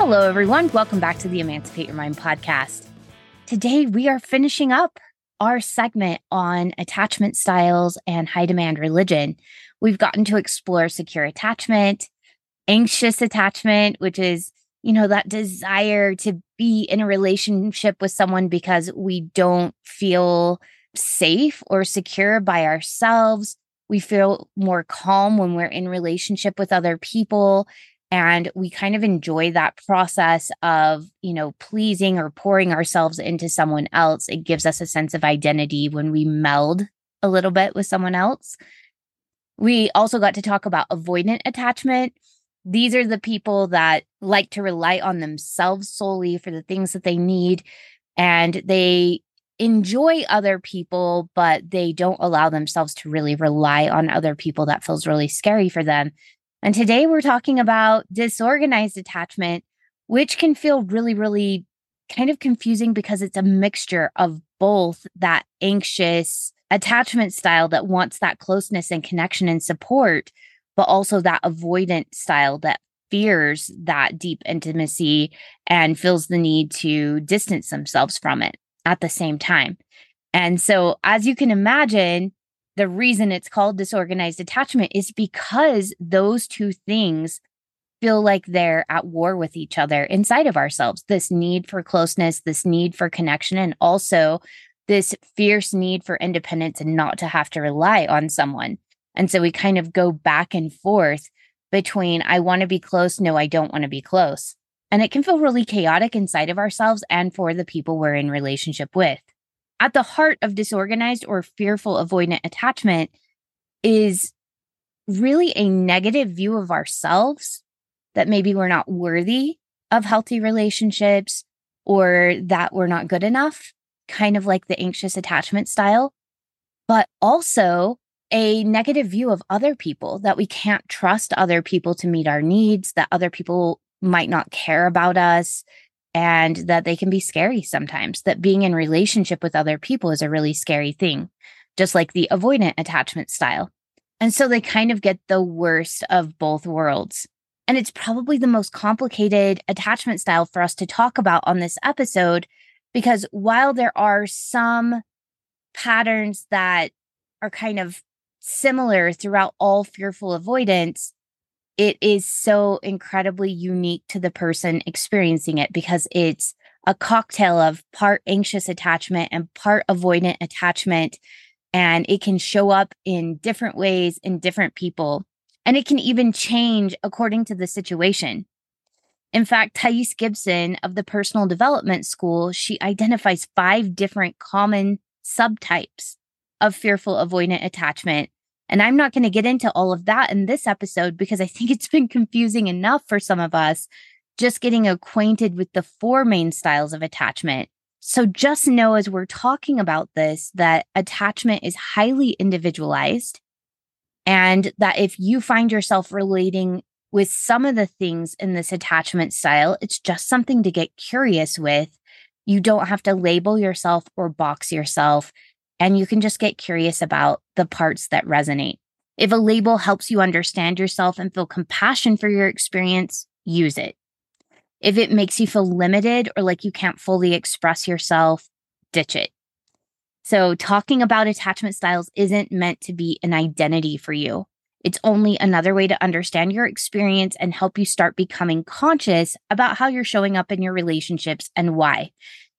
Hello, everyone. Welcome back to the Emancipate Your Mind podcast. Today, we are finishing up our segment on attachment styles and high demand religion. We've gotten to explore secure attachment, anxious attachment, which is, that desire to be in a relationship with someone because we don't feel safe or secure by ourselves. We feel more calm when we're in relationship with other people. And we kind of enjoy that process of, pleasing or pouring ourselves into someone else. It gives us a sense of identity when we meld a little bit with someone else. We also got to talk about avoidant attachment. These are the people that like to rely on themselves solely for the things that they need. And they enjoy other people, but they don't allow themselves to really rely on other people. That feels really scary for them. And today we're talking about disorganized attachment, which can feel really, really kind of confusing because it's a mixture of both that anxious attachment style that wants that closeness and connection and support, but also that avoidant style that fears that deep intimacy and feels the need to distance themselves from it at the same time. And so, as you can imagine, the reason it's called disorganized attachment is because those two things feel like they're at war with each other inside of ourselves. This need for closeness, this need for connection, and also this fierce need for independence and not to have to rely on someone. And so we kind of go back and forth between, I want to be close, no, I don't want to be close. And it can feel really chaotic inside of ourselves and for the people we're in relationship with. At the heart of disorganized or fearful avoidant attachment is really a negative view of ourselves, that maybe we're not worthy of healthy relationships or that we're not good enough, kind of like the anxious attachment style, but also a negative view of other people, that we can't trust other people to meet our needs, that other people might not care about us, and that they can be scary sometimes, that being in relationship with other people is a really scary thing, just like the avoidant attachment style. And so they kind of get the worst of both worlds. And it's probably the most complicated attachment style for us to talk about on this episode, because while there are some patterns that are kind of similar throughout all fearful avoidance, it is so incredibly unique to the person experiencing it, because it's a cocktail of part anxious attachment and part avoidant attachment, and it can show up in different ways in different people, and it can even change according to the situation. In fact, Thais Gibson of the Personal Development School, she identifies 5 different common subtypes of fearful avoidant attachment. And I'm not going to get into all of that in this episode because I think it's been confusing enough for some of us just getting acquainted with the 4 main styles of attachment. So just know, as we're talking about this, that attachment is highly individualized, and that if you find yourself relating with some of the things in this attachment style, it's just something to get curious with. You don't have to label yourself or box yourself. And you can just get curious about the parts that resonate. If a label helps you understand yourself and feel compassion for your experience, use it. If it makes you feel limited or like you can't fully express yourself, ditch it. So talking about attachment styles isn't meant to be an identity for you. It's only another way to understand your experience and help you start becoming conscious about how you're showing up in your relationships and why.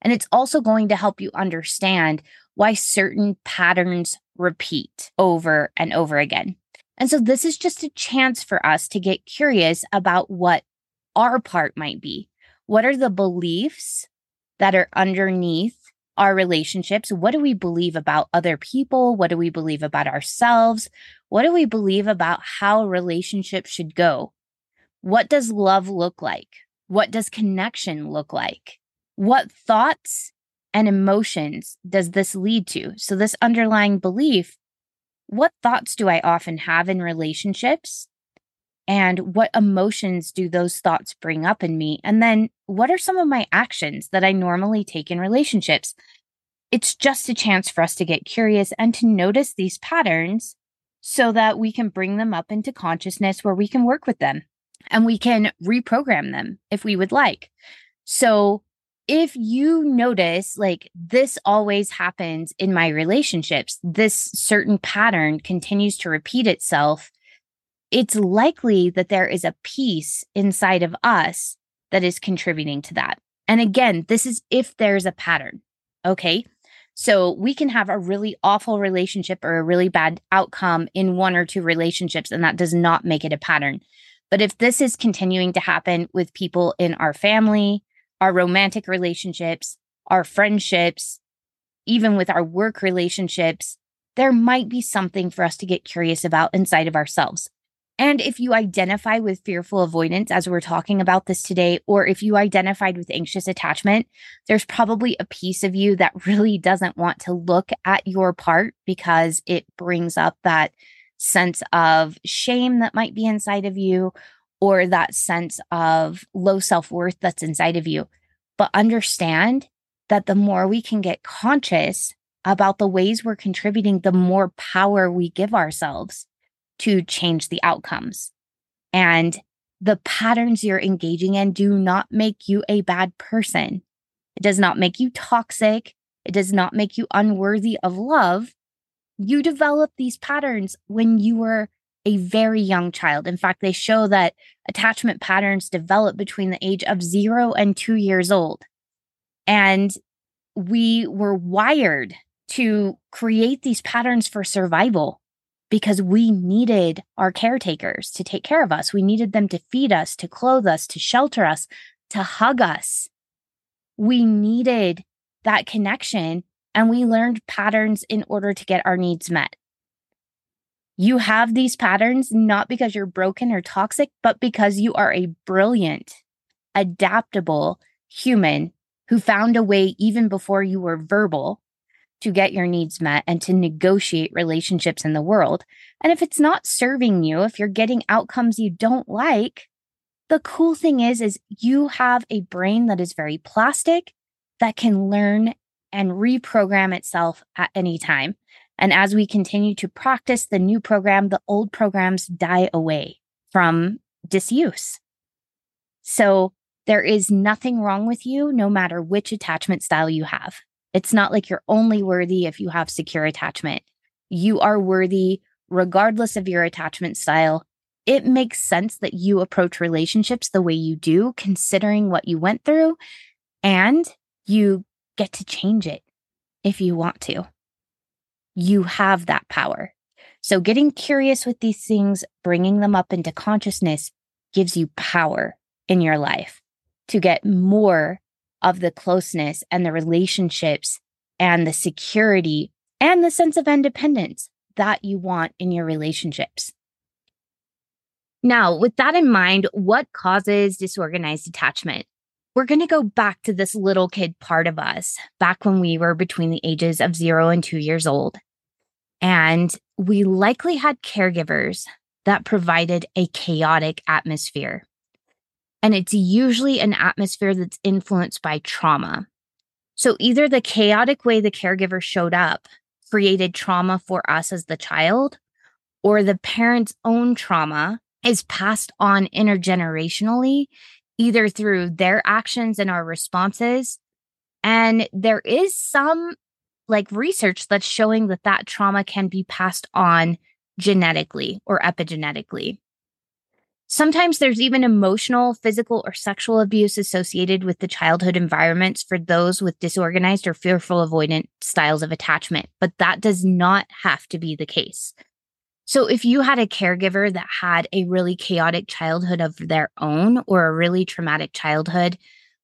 And it's also going to help you understand why certain patterns repeat over and over again. And so this is just a chance for us to get curious about what our part might be. What are the beliefs that are underneath our relationships. What do we believe about other people? What do we believe about ourselves? What do we believe about how relationships should go? What does love look like? What does connection look like? What thoughts and emotions does this lead to? So this underlying belief, what thoughts do I often have in relationships? And what emotions do those thoughts bring up in me? And then what are some of my actions that I normally take in relationships? It's just a chance for us to get curious and to notice these patterns so that we can bring them up into consciousness where we can work with them and we can reprogram them if we would like. So if you notice, like, this always happens in my relationships, this certain pattern continues to repeat itself, it's likely that there is a piece inside of us that is contributing to that. And again, this is if there's a pattern, okay? So we can have a really awful relationship or a really bad outcome in one or two relationships, and that does not make it a pattern. But if this is continuing to happen with people in our family, our romantic relationships, our friendships, even with our work relationships, there might be something for us to get curious about inside of ourselves. And if you identify with fearful avoidance, as we're talking about this today, or if you identified with anxious attachment, there's probably a piece of you that really doesn't want to look at your part because it brings up that sense of shame that might be inside of you, or that sense of low self-worth that's inside of you. But understand that the more we can get conscious about the ways we're contributing, the more power we give ourselves to change the outcomes. And the patterns you're engaging in do not make you a bad person. It does not make you toxic. It does not make you unworthy of love. You developed these patterns when you were a very young child. In fact, they show that attachment patterns develop between the age of 0 and 2 years old. And we were wired to create these patterns for survival, because we needed our caretakers to take care of us. We needed them to feed us, to clothe us, to shelter us, to hug us. We needed that connection, and we learned patterns in order to get our needs met. You have these patterns not because you're broken or toxic, but because you are a brilliant, adaptable human who found a way even before you were verbal to get your needs met and to negotiate relationships in the world. And if it's not serving you, if you're getting outcomes you don't like, the cool thing is you have a brain that is very plastic, that can learn and reprogram itself at any time. And as we continue to practice the new program, the old programs die away from disuse. So there is nothing wrong with you, no matter which attachment style you have. It's not like you're only worthy if you have secure attachment. You are worthy regardless of your attachment style. It makes sense that you approach relationships the way you do, considering what you went through, and you get to change it if you want to. You have that power. So getting curious with these things, bringing them up into consciousness, gives you power in your life to get more of the closeness and the relationships and the security and the sense of independence that you want in your relationships. Now, with that in mind, what causes disorganized attachment? We're going to go back to this little kid part of us, back when we were between the ages of 0 and 2 years old. And we likely had caregivers that provided a chaotic atmosphere. And it's usually an atmosphere that's influenced by trauma. So either the chaotic way the caregiver showed up created trauma for us as the child, or the parent's own trauma is passed on intergenerationally, either through their actions and our responses. And there is some research that's showing that trauma can be passed on genetically or epigenetically. Sometimes there's even emotional, physical, or sexual abuse associated with the childhood environments for those with disorganized or fearful avoidant styles of attachment, but that does not have to be the case. So if you had a caregiver that had a really chaotic childhood of their own or a really traumatic childhood,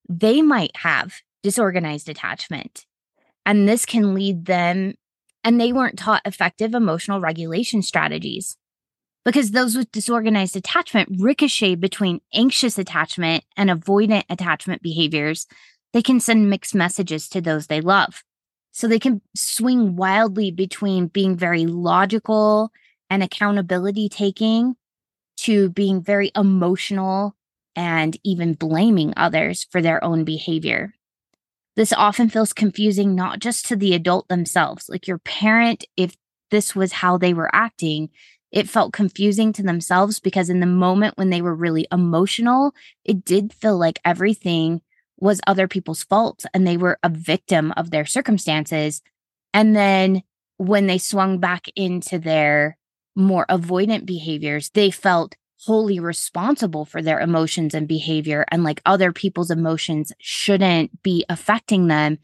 they might have disorganized attachment. And this can lead them, and they weren't taught effective emotional regulation strategies, because those with disorganized attachment ricochet between anxious attachment and avoidant attachment behaviors. They can send mixed messages to those they love. So they can swing wildly between being very logical and accountability taking to being very emotional and even blaming others for their own behavior. This often feels confusing, not just to the adult themselves, like your parent, if this was how they were acting, it felt confusing to themselves because in the moment when they were really emotional, it did feel like everything was other people's fault and they were a victim of their circumstances. And then when they swung back into their more avoidant behaviors, they felt wholly responsible for their emotions and behavior, and like other people's emotions shouldn't be affecting them.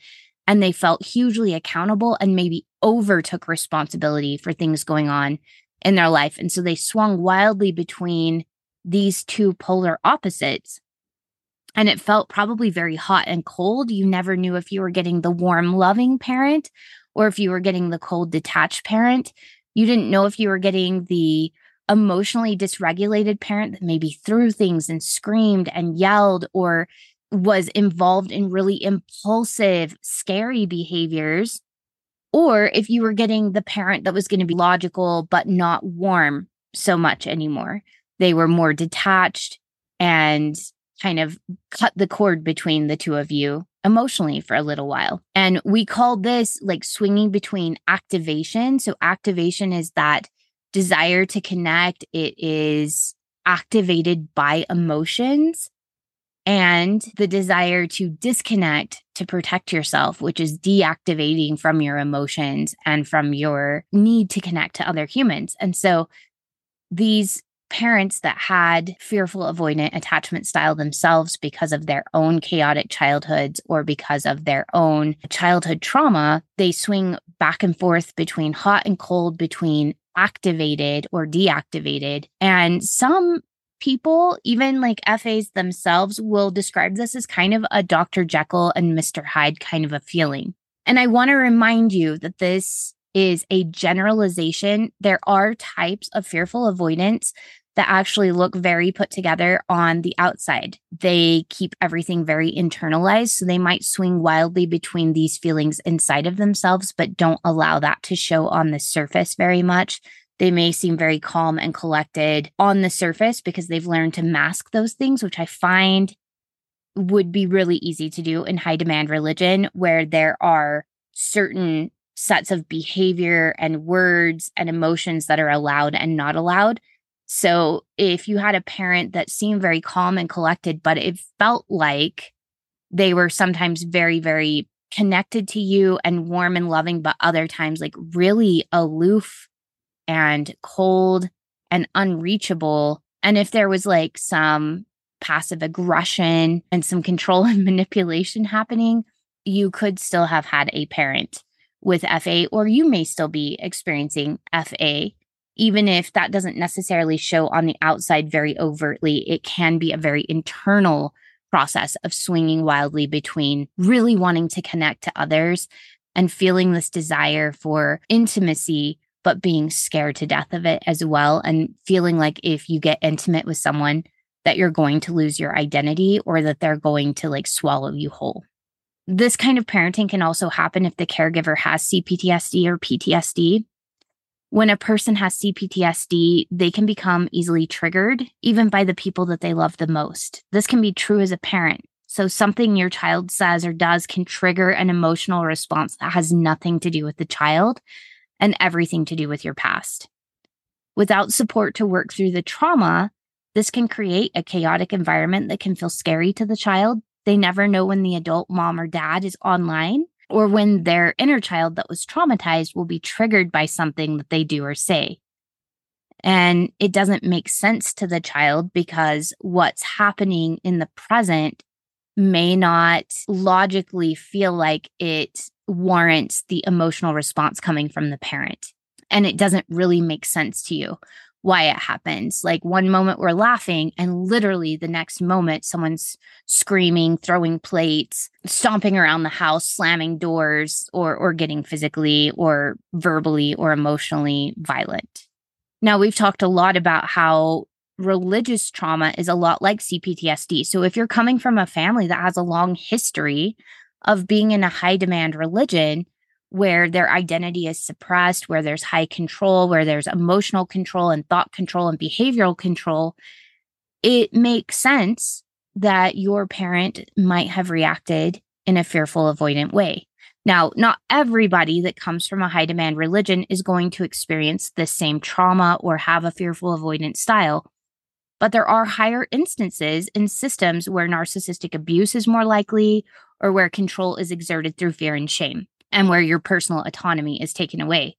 And they felt hugely accountable and maybe overtook responsibility for things going on in their life. And so they swung wildly between these two polar opposites. And it felt probably very hot and cold. You never knew if you were getting the warm, loving parent or if you were getting the cold, detached parent. You didn't know if you were getting the emotionally dysregulated parent that maybe threw things and screamed and yelled or was involved in really impulsive, scary behaviors, or if you were getting the parent that was going to be logical but not warm so much anymore. They were more detached and kind of cut the cord between the two of you emotionally for a little while. And we call this like swinging between activation. So activation is that desire to connect. It is activated by emotions, and the desire to disconnect to protect yourself, which is deactivating from your emotions and from your need to connect to other humans. And so these parents that had fearful avoidant attachment style themselves because of their own chaotic childhoods or because of their own childhood trauma, they swing back and forth between hot and cold, between activated or deactivated. And some people, even like FAs themselves, will describe this as kind of a Dr. Jekyll and Mr. Hyde kind of a feeling. And I want to remind you that this is a generalization. There are types of fearful avoidance that actually look very put together on the outside. They keep everything very internalized, so they might swing wildly between these feelings inside of themselves, but don't allow that to show on the surface very much. They may seem very calm and collected on the surface because they've learned to mask those things, which I find would be really easy to do in high demand religion, where there are certain sets of behavior and words and emotions that are allowed and not allowed. So if you had a parent that seemed very calm and collected, but it felt like they were sometimes very, very connected to you and warm and loving, but other times like really aloof and cold and unreachable. And if there was like some passive aggression and some control and manipulation happening, you could still have had a parent with FA, or you may still be experiencing FA. Even if that doesn't necessarily show on the outside very overtly, it can be a very internal process of swinging wildly between really wanting to connect to others and feeling this desire for intimacy, but being scared to death of it as well, and feeling like if you get intimate with someone that you're going to lose your identity or that they're going to like swallow you whole. This kind of parenting can also happen if the caregiver has CPTSD or PTSD. When a person has CPTSD, they can become easily triggered, even by the people that they love the most. This can be true as a parent. So something your child says or does can trigger an emotional response that has nothing to do with the child and everything to do with your past. Without support to work through the trauma, this can create a chaotic environment that can feel scary to the child. They never know when the adult mom or dad is online, or when their inner child that was traumatized will be triggered by something that they do or say. And it doesn't make sense to the child because what's happening in the present may not logically feel like it warrants the emotional response coming from the parent. And it doesn't really make sense to you. why it happens. Like one moment we're laughing and literally the next moment someone's screaming, throwing plates, stomping around the house, slamming doors, or getting physically or verbally or emotionally violent. Now, we've talked a lot about how religious trauma is a lot like CPTSD. So if you're coming from a family that has a long history of being in a high demand religion, where their identity is suppressed, where there's high control, where there's emotional control and thought control and behavioral control, it makes sense that your parent might have reacted in a fearful, avoidant way. Now, not everybody that comes from a high demand religion is going to experience the same trauma or have a fearful, avoidant style, but there are higher instances in systems where narcissistic abuse is more likely or where control is exerted through fear and shame, and where your personal autonomy is taken away.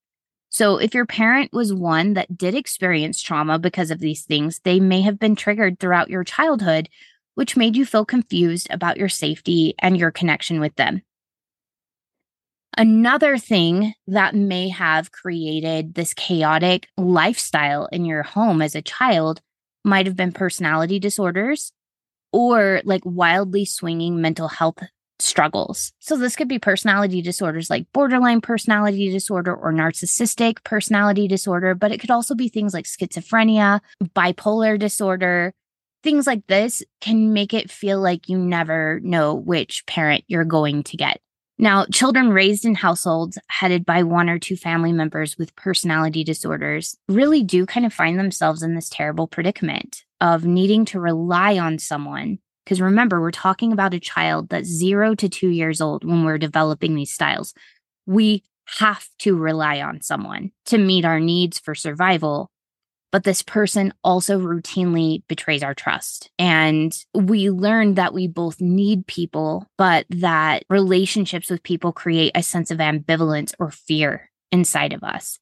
So if your parent was one that did experience trauma because of these things, they may have been triggered throughout your childhood, which made you feel confused about your safety and your connection with them. Another thing that may have created this chaotic lifestyle in your home as a child might have been personality disorders or like wildly swinging mental health struggles. So this could be personality disorders like borderline personality disorder or narcissistic personality disorder, but it could also be things like schizophrenia, bipolar disorder. Things like this can make it feel like you never know which parent you're going to get. Now, children raised in households headed by one or two family members with personality disorders really do kind of find themselves in this terrible predicament of needing to rely on someone. Because remember, we're talking about a child that's 0 to 2 years old when we're developing these styles. We have to rely on someone to meet our needs for survival. But this person also routinely betrays our trust. And we learn that we both need people, but that relationships with people create a sense of ambivalence or fear inside of us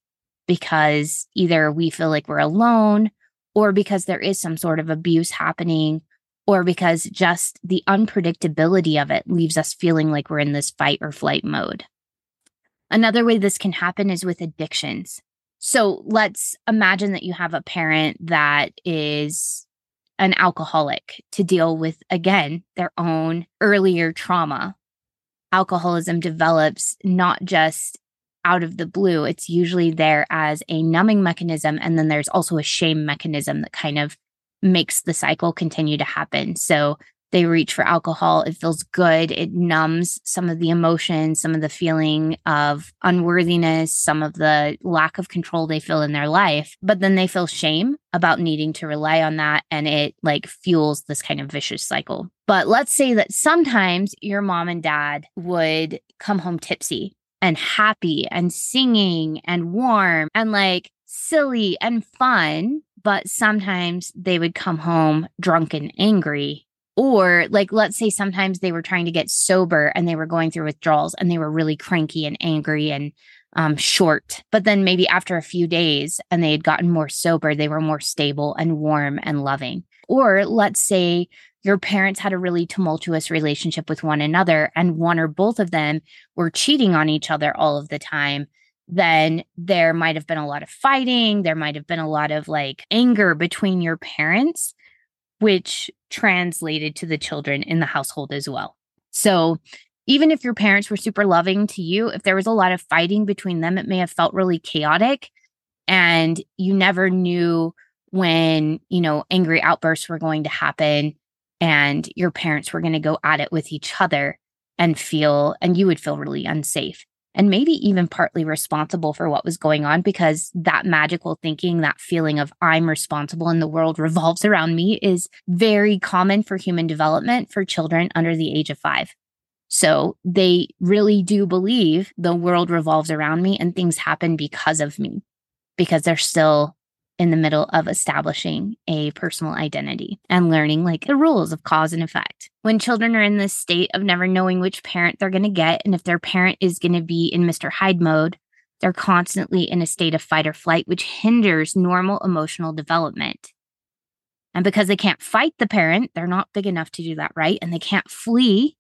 because either we feel like we're alone or because there is some sort of abuse happening, or because just the unpredictability of it leaves us feeling like we're in this fight or flight mode. Another way this can happen is with addictions. So let's imagine that you have a parent that is an alcoholic to deal with, again, their own earlier trauma. Alcoholism develops not just out of the blue. It's usually there as a numbing mechanism. And then there's also a shame mechanism that kind of makes the cycle continue to happen. So they reach for alcohol. It feels good. It numbs some of the emotion, some of the feeling of unworthiness, some of the lack of control they feel in their life. But then they feel shame about needing to rely on that. And it like fuels this kind of vicious cycle. But let's say that sometimes your mom and dad would come home tipsy and happy and singing and warm and like silly and fun. But sometimes they would come home drunk and angry. Or like, let's say sometimes they were trying to get sober and they were going through withdrawals and they were really cranky and angry and short. But then maybe after a few days and they had gotten more sober, they were more stable and warm and loving. Or let's say your parents had a really tumultuous relationship with one another and one or both of them were cheating on each other all of the time. Then there might have been a lot of fighting. There might have been a lot of like anger between your parents, which translated to the children in the household as well. So even if your parents were super loving to you, if there was a lot of fighting between them, it may have felt really chaotic. And you never knew when, angry outbursts were going to happen and your parents were going to go at it with each other and you would feel really unsafe. And maybe even partly responsible for what was going on, because that magical thinking, that feeling of I'm responsible and the world revolves around me is very common for human development for children under the age of 5. So they really do believe the world revolves around me and things happen because of me, because they're still in the middle of establishing a personal identity and learning like the rules of cause and effect. When children are in this state of never knowing which parent they're going to get, and if their parent is going to be in Mr. Hyde mode, they're constantly in a state of fight or flight, which hinders normal emotional development. And because they can't fight the parent, they're not big enough to do that, right? And they can't flee.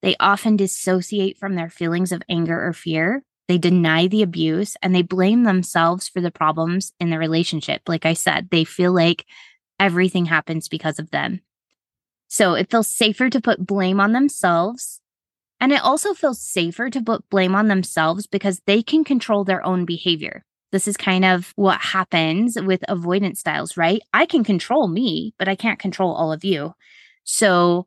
They often dissociate from their feelings of anger or fear. They deny the abuse and they blame themselves for the problems in the relationship. Like I said, they feel like everything happens because of them. So it feels safer to put blame on themselves. And it also feels safer to put blame on themselves because they can control their own behavior. This is kind of what happens with avoidance styles, right? I can control me, but I can't control all of you. So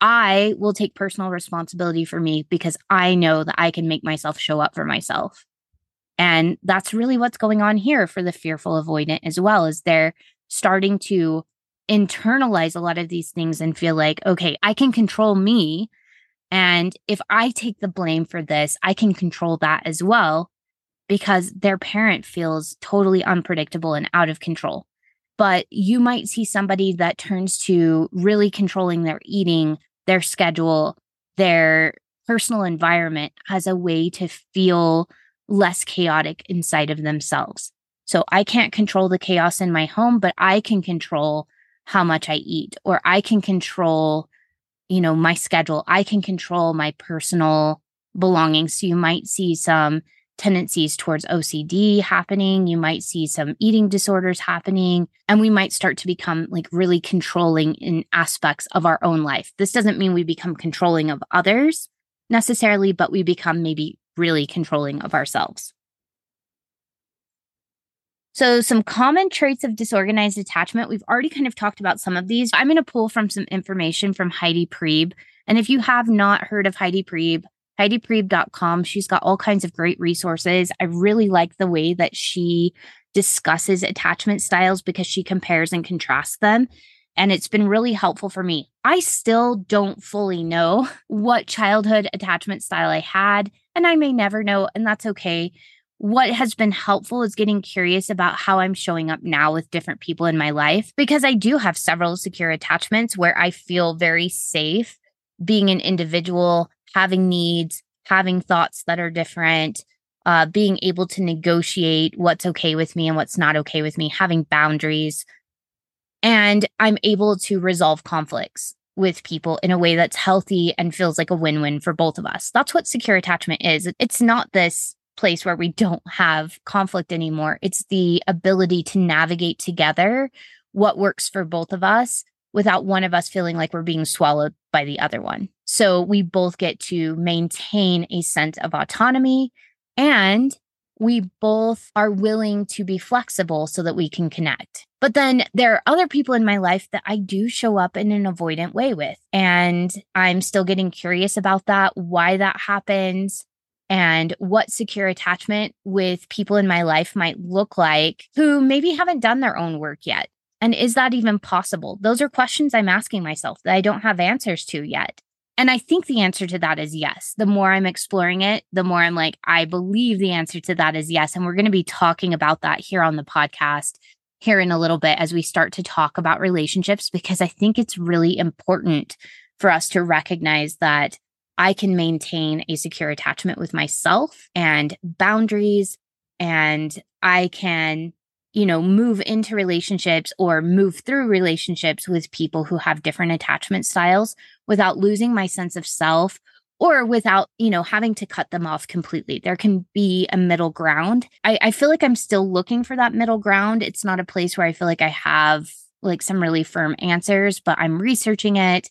I will take personal responsibility for me because I know that I can make myself show up for myself. And that's really what's going on here for the fearful avoidant as well, is they're starting to internalize a lot of these things and feel like, okay, I can control me. And if I take the blame for this, I can control that as well, because their parent feels totally unpredictable and out of control. But you might see somebody that turns to really controlling their eating, their schedule, their personal environment as a way to feel less chaotic inside of themselves. So I can't control the chaos in my home, but I can control how much I eat, or I can control, my schedule. I can control my personal belongings. So you might see some tendencies towards OCD happening. You might see some eating disorders happening, and we might start to become really controlling in aspects of our own life. This doesn't mean we become controlling of others necessarily, but we become maybe really controlling of ourselves. So some common traits of disorganized attachment, we've already kind of talked about some of these. I'm going to pull from some information from Heidi Priebe. And if you have not heard of Heidi Priebe, HeidiPriebe.com. She's got all kinds of great resources. I really like the way that she discusses attachment styles because she compares and contrasts them. And it's been really helpful for me. I still don't fully know what childhood attachment style I had, and I may never know, and that's okay. What has been helpful is getting curious about how I'm showing up now with different people in my life, because I do have several secure attachments where I feel very safe being an individual, having needs, having thoughts that are different, being able to negotiate what's okay with me and what's not okay with me, having boundaries. And I'm able to resolve conflicts with people in a way that's healthy and feels like a win-win for both of us. That's what secure attachment is. It's not this place where we don't have conflict anymore. It's the ability to navigate together what works for both of us without one of us feeling like we're being swallowed by the other one. So we both get to maintain a sense of autonomy, and we both are willing to be flexible so that we can connect. But then there are other people in my life that I do show up in an avoidant way with, and I'm still getting curious about that, why that happens, and what secure attachment with people in my life might look like who maybe haven't done their own work yet. And is that even possible? Those are questions I'm asking myself that I don't have answers to yet. And I think the answer to that is yes. The more I'm exploring it, the more I'm like, I believe the answer to that is yes. And we're going to be talking about that here on the podcast here in a little bit as we start to talk about relationships, because I think it's really important for us to recognize that I can maintain a secure attachment with myself and boundaries, and I can move into relationships or move through relationships with people who have different attachment styles without losing my sense of self or without, having to cut them off completely. There can be a middle ground. I feel like I'm still looking for that middle ground. It's not a place where I feel like I have some really firm answers, but I'm researching it.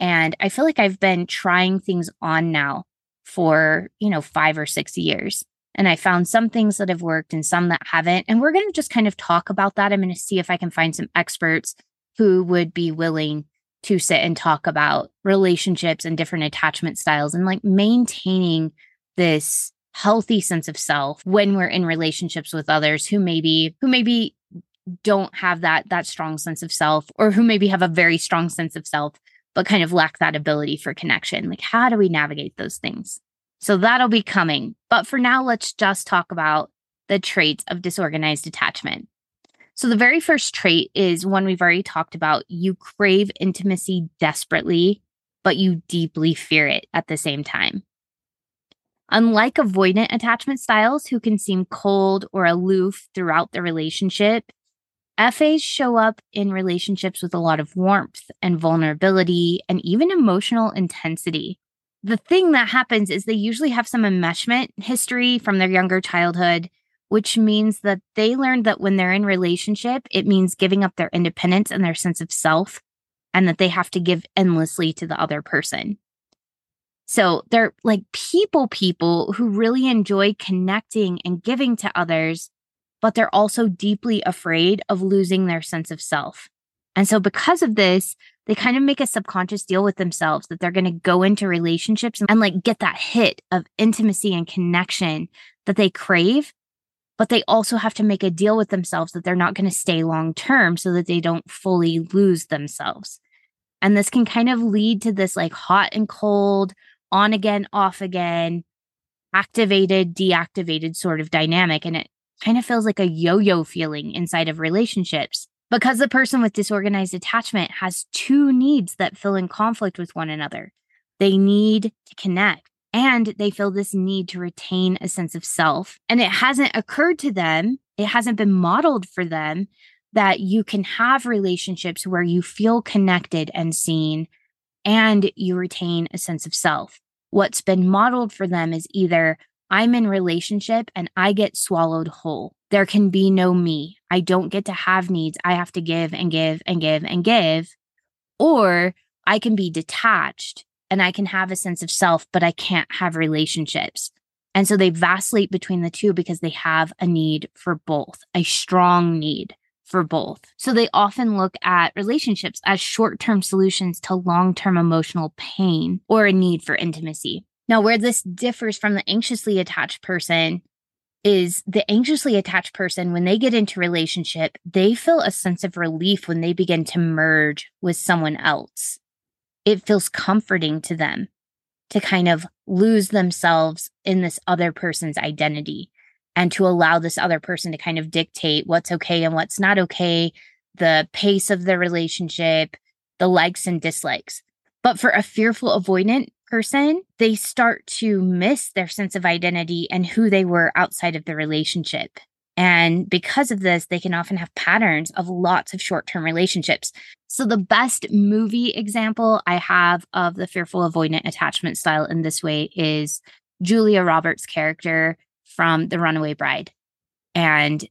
And I feel like I've been trying things on now for, 5 or 6 years. And I found some things that have worked and some that haven't. And we're going to just kind of talk about that. I'm going to see if I can find some experts who would be willing to sit and talk about relationships and different attachment styles and maintaining this healthy sense of self when we're in relationships with others who maybe don't have that strong sense of self, or who maybe have a very strong sense of self, but kind of lack that ability for connection. How do we navigate those things? So that'll be coming. But for now, let's just talk about the traits of disorganized attachment. So the very first trait is one we've already talked about. You crave intimacy desperately, but you deeply fear it at the same time. Unlike avoidant attachment styles, who can seem cold or aloof throughout the relationship, FAs show up in relationships with a lot of warmth and vulnerability and even emotional intensity. the thing that happens is they usually have some enmeshment history from their younger childhood, which means that they learned that when they're in relationship, it means giving up their independence and their sense of self, and that they have to give endlessly to the other person. So they're like people who really enjoy connecting and giving to others, but they're also deeply afraid of losing their sense of self. And so because of this, they kind of make a subconscious deal with themselves that they're going to go into relationships and like get that hit of intimacy and connection that they crave. But they also have to make a deal with themselves that they're not going to stay long term so that they don't fully lose themselves. And this can kind of lead to this like hot and cold, on again, off again, activated, deactivated sort of dynamic. And it kind of feels like a yo-yo feeling inside of relationships because the person with disorganized attachment has two needs that feel in conflict with one another. They need to connect and they feel this need to retain a sense of self. And it hasn't occurred to them, it hasn't been modeled for them that you can have relationships where you feel connected and seen and you retain a sense of self. What's been modeled for them is either I'm in relationship and I get swallowed whole. There can be no me. I don't get to have needs. I have to give and give and give and give. Or I can be detached and I can have a sense of self, but I can't have relationships. And so they vacillate between the two because they have a need for both, a strong need for both. So they often look at relationships as short-term solutions to long-term emotional pain or a need for intimacy. Now, where this differs from the anxiously attached person is the anxiously attached person, when they get into relationship, they feel a sense of relief when they begin to merge with someone else. It feels comforting to them to kind of lose themselves in this other person's identity, and to allow this other person to kind of dictate what's okay and what's not okay, the pace of the relationship, the likes and dislikes. But for a fearful avoidant person, they start to miss their sense of identity and who they were outside of the relationship. And because of this, they can often have patterns of lots of short-term relationships. So the best movie example I have of the fearful avoidant attachment style in this way is Julia Roberts' character from The Runaway Bride. And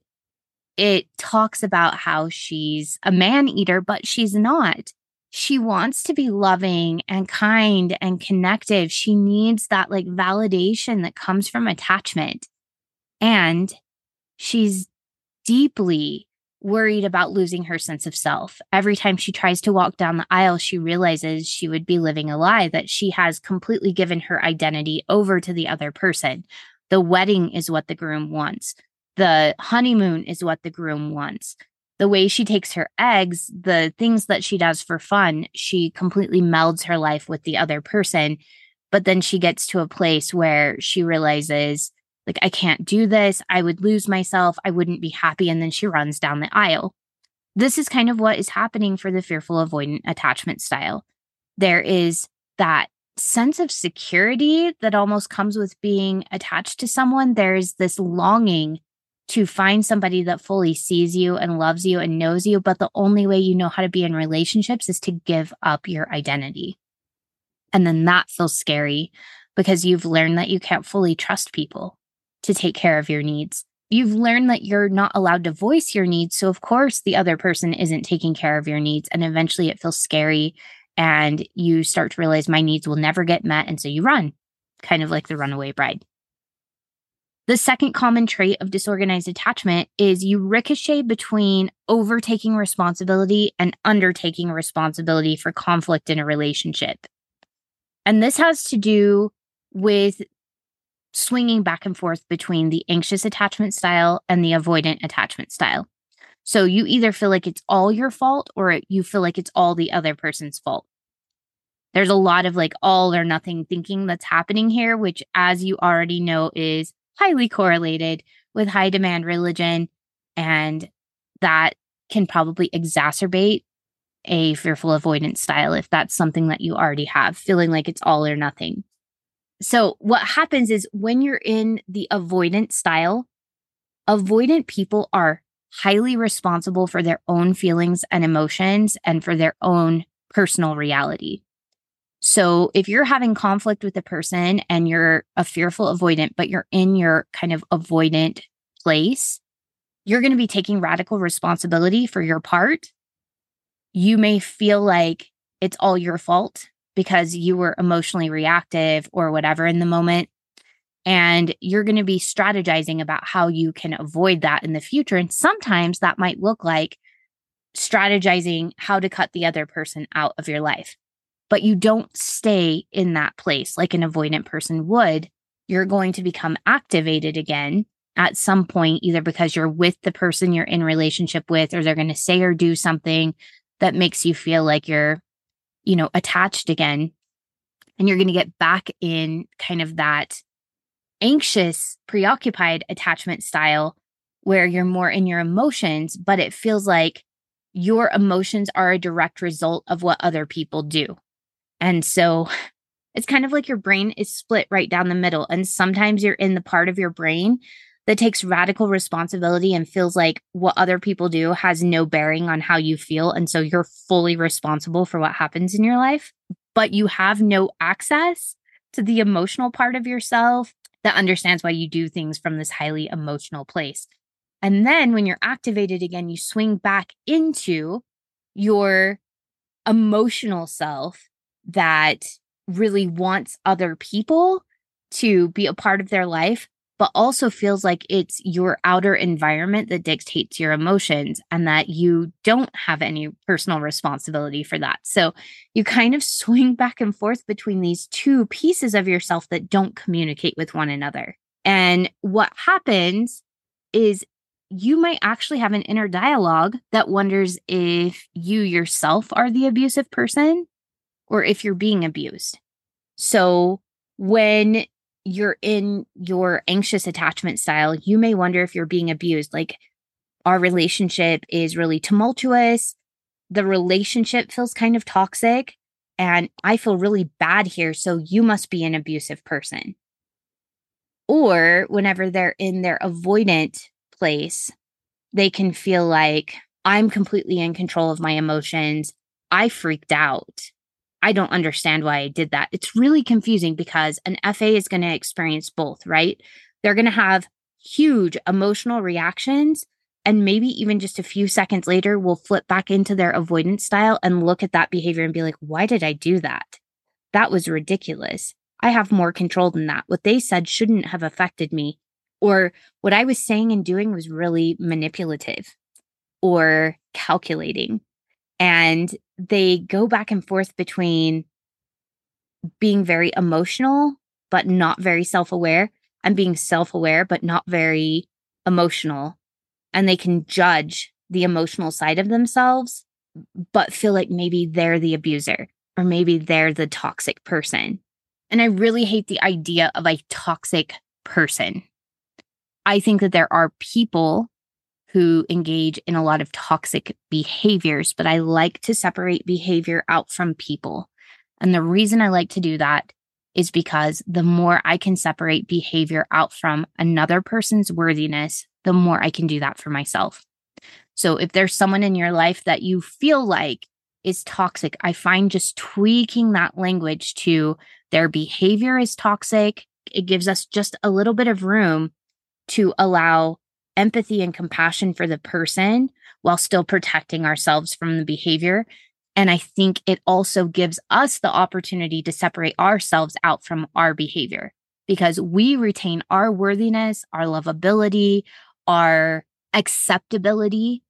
it talks about how she's a man-eater, but she's not. She wants to be loving and kind and connective. She needs that like validation that comes from attachment. And she's deeply worried about losing her sense of self. Every time she tries to walk down the aisle, she realizes she would be living a lie, that she has completely given her identity over to the other person. The wedding is what the groom wants. The honeymoon is what the groom wants. The way she takes her eggs, the things that she does for fun, she completely melds her life with the other person. But then she gets to a place where she realizes, like, I can't do this. I would lose myself. I wouldn't be happy. And then she runs down the aisle. This is kind of what is happening for the fearful avoidant attachment style. There is that sense of security that almost comes with being attached to someone. There's this longing to find somebody that fully sees you and loves you and knows you, but the only way you know how to be in relationships is to give up your identity. And then that feels scary because you've learned that you can't fully trust people to take care of your needs. You've learned that you're not allowed to voice your needs, so of course the other person isn't taking care of your needs, and eventually it feels scary. And you start to realize my needs will never get met. And so you run, kind of like the runaway bride. The second common trait of disorganized attachment is you ricochet between overtaking responsibility and undertaking responsibility for conflict in a relationship. And this has to do with swinging back and forth between the anxious attachment style and the avoidant attachment style. So you either feel like it's all your fault or you feel like it's all the other person's fault. There's a lot of like all or nothing thinking that's happening here, which, as you already know, is highly correlated with high demand religion. And that can probably exacerbate a fearful avoidance style if that's something that you already have, feeling like it's all or nothing. So what happens is when you're in the avoidant style, avoidant people are highly responsible for their own feelings and emotions and for their own personal reality. So if you're having conflict with a person and you're a fearful avoidant, but you're in your kind of avoidant place, you're going to be taking radical responsibility for your part. You may feel like it's all your fault because you were emotionally reactive or whatever in the moment. And you're going to be strategizing about how you can avoid that in the future. And sometimes that might look like strategizing how to cut the other person out of your life. But you don't stay in that place like an avoidant person would. You're going to become activated again at some point, either because you're with the person you're in relationship with, or they're going to say or do something that makes you feel like you're, attached again. And you're going to get back in kind of that anxious, preoccupied attachment style where you're more in your emotions, but it feels like your emotions are a direct result of what other people do. And so it's kind of like your brain is split right down the middle. And sometimes you're in the part of your brain that takes radical responsibility and feels like what other people do has no bearing on how you feel. And so you're fully responsible for what happens in your life, but you have no access to the emotional part of yourself that understands why you do things from this highly emotional place. And then when you're activated again, you swing back into your emotional self that really wants other people to be a part of their life, but also feels like it's your outer environment that dictates your emotions and that you don't have any personal responsibility for that. So you kind of swing back and forth between these two pieces of yourself that don't communicate with one another. And what happens is you might actually have an inner dialogue that wonders if you yourself are the abusive person or if you're being abused. So when you're in your anxious attachment style, you may wonder if you're being abused. Like, our relationship is really tumultuous. The relationship feels kind of toxic and I feel really bad here. So you must be an abusive person. Or whenever they're in their avoidant place, they can feel like, I'm completely in control of my emotions. I freaked out. I don't understand why I did that. It's really confusing because an FA is going to experience both, right? They're going to have huge emotional reactions. And maybe even just a few seconds later, will flip back into their avoidance style and look at that behavior and be like, why did I do that? That was ridiculous. I have more control than that. What they said shouldn't have affected me. Or what I was saying and doing was really manipulative or calculating. And they go back and forth between being very emotional, but not very self-aware, and being self-aware, but not very emotional. And they can judge the emotional side of themselves, but feel like maybe they're the abuser or maybe they're the toxic person. And I really hate the idea of a toxic person. I think that there are people who engage in a lot of toxic behaviors, but I like to separate behavior out from people. And the reason I like to do that is because the more I can separate behavior out from another person's worthiness, the more I can do that for myself. So if there's someone in your life that you feel like is toxic, I find just tweaking that language to their behavior is toxic, it gives us just a little bit of room to allow empathy and compassion for the person while still protecting ourselves from the behavior. And I think it also gives us the opportunity to separate ourselves out from our behavior, because we retain our worthiness, our lovability, our acceptability